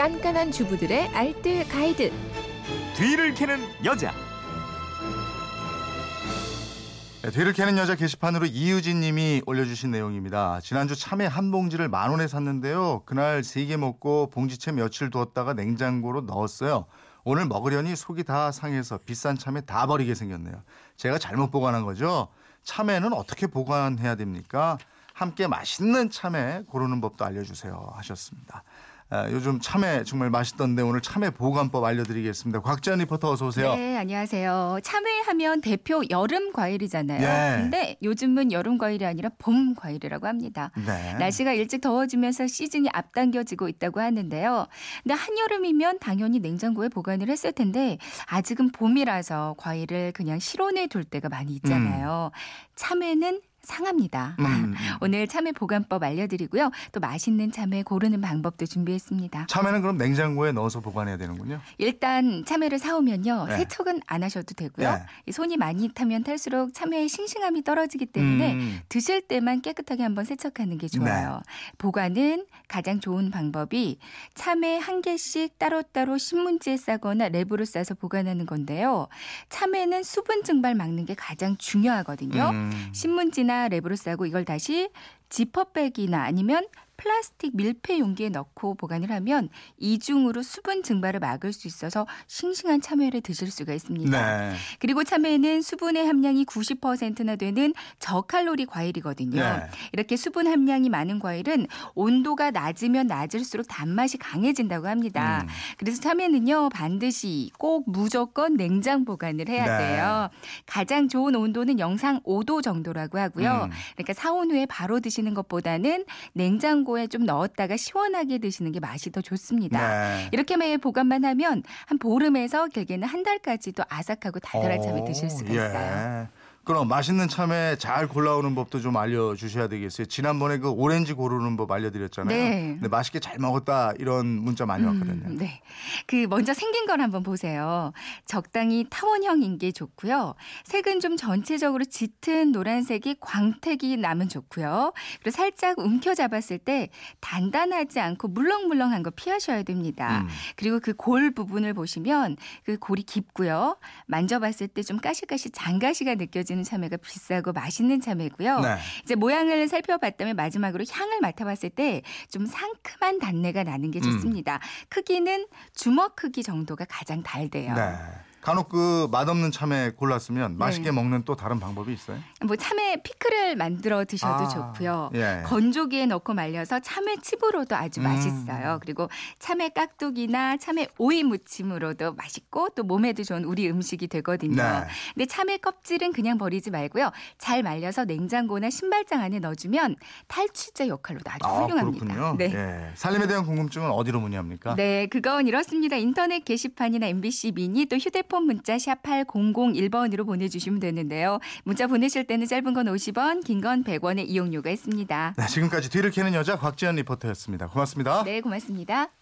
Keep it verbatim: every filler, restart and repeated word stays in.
깐깐한 주부들의 알뜰 가이드. 뒤를 캐는 여자. 네, 뒤를 캐는 여자 게시판으로 이유진 님이 올려주신 내용입니다. 지난주 참외 한 봉지를 만 원에 샀는데요. 그날 세 개 먹고 봉지채 며칠 두었다가 냉장고로 넣었어요. 오늘 먹으려니 속이 다 상해서 비싼 참외 다 버리게 생겼네요. 제가 잘못 보관한 거죠? 참외는 어떻게 보관해야 됩니까? 함께 맛있는 참외 고르는 법도 알려주세요 하셨습니다. 아, 요즘 참외 정말 맛있던데 오늘 참외 보관법 알려드리겠습니다. 곽지환 리포터 어서 오세요. 네, 안녕하세요. 참외하면 대표 여름 과일이잖아요. 네. 근데 요즘은 여름 과일이 아니라 봄 과일이라고 합니다. 네. 날씨가 일찍 더워지면서 시즌이 앞당겨지고 있다고 하는데요. 근데 한여름이면 당연히 냉장고에 보관을 했을 텐데 아직은 봄이라서 과일을 그냥 실온에 둘 때가 많이 있잖아요. 음. 참외는 상합니다. 음. 오늘 참외 보관법 알려드리고요. 또 맛있는 참외 고르는 방법도 준비했습니다. 참외는 그럼 냉장고에 넣어서 보관해야 되는군요. 일단 참외를 사오면요. 네. 세척은 안 하셔도 되고요. 네. 손이 많이 타면 탈수록 참외의 싱싱함이 떨어지기 때문에 음. 드실 때만 깨끗하게 한번 세척하는 게 좋아요. 네. 보관은 가장 좋은 방법이 참외 한 개씩 따로따로 신문지에 싸거나 랩으로 싸서 보관하는 건데요. 참외는 수분 증발 막는 게 가장 중요하거든요. 음. 신문지나 랩으로 싸고 이걸 다시 지퍼백이나 아니면 플라스틱 밀폐 용기에 넣고 보관을 하면 이중으로 수분 증발을 막을 수 있어서 싱싱한 참외를 드실 수가 있습니다. 네. 그리고 참외는 수분의 함량이 구십 퍼센트나 되는 저칼로리 과일이거든요. 네. 이렇게 수분 함량이 많은 과일은 온도가 낮으면 낮을수록 단맛이 강해진다고 합니다. 음. 그래서 참외는요 반드시 꼭 무조건 냉장 보관을 해야 네. 돼요. 가장 좋은 온도는 영상 오 도 정도라고 하고요. 음. 그러니까 사온 후에 바로 드시는 것보다는 냉장고 에 좀 넣었다가 시원하게 드시는 게 맛이 더 좋습니다. 네. 이렇게 매일 보관만 하면 한 보름에서 길게는 한 달까지도 아삭하고 달달한 참외 드실 수가 예. 있어요. 그럼 맛있는 참외 잘 골라오는 법도 좀 알려주셔야 되겠어요. 지난번에 그 오렌지 고르는 법 알려드렸잖아요. 네. 근데 맛있게 잘 먹었다 이런 문자 많이 왔거든요. 음, 네. 그 먼저 생긴 걸 한번 보세요. 적당히 타원형인 게 좋고요. 색은 좀 전체적으로 짙은 노란색이 광택이 나면 좋고요. 그리고 살짝 움켜잡았을 때 단단하지 않고 물렁물렁한 거 피하셔야 됩니다. 음. 그리고 그 골 부분을 보시면 그 골이 깊고요. 만져봤을 때 좀 가시가시 장가시가 느껴지는 참외가 비싸고 맛있는 참외고요. 네. 이제 모양을 살펴봤다면 마지막으로 향을 맡아봤을 때 좀 상큼한 단내가 나는 게 좋습니다. 음. 크기는 주먹 크기 정도가 가장 달대요. 네. 간혹 그 맛없는 참외 골랐으면 맛있게 네. 먹는 또 다른 방법이 있어요? 뭐 참외 피클을 만들어 드셔도 아, 좋고요. 예. 건조기에 넣고 말려서 참외 칩으로도 아주 음. 맛있어요. 그리고 참외 깍두기나 참외 오이 무침으로도 맛있고 또 몸에도 좋은 우리 음식이 되거든요. 네. 근데 참외 껍질은 그냥 버리지 말고요. 잘 말려서 냉장고나 신발장 안에 넣어주면 탈취제 역할로도 아주 아, 훌륭합니다. 그렇군요. 네. 예. 살림에 대한 궁금증은 어디로 문의합니까? 네, 그건 이렇습니다. 인터넷 게시판이나 엠비씨 미니 또 휴대폰 폰 문자 샵 팔공공일 번으로 보내주시면 되는데요. 문자 보내실 때는 짧은 건 오십 원, 긴 건 백 원의 이용료가 있습니다. 네, 지금까지 뒤를 캐는 여자 곽지환 리포터였습니다. 고맙습니다. 네, 고맙습니다.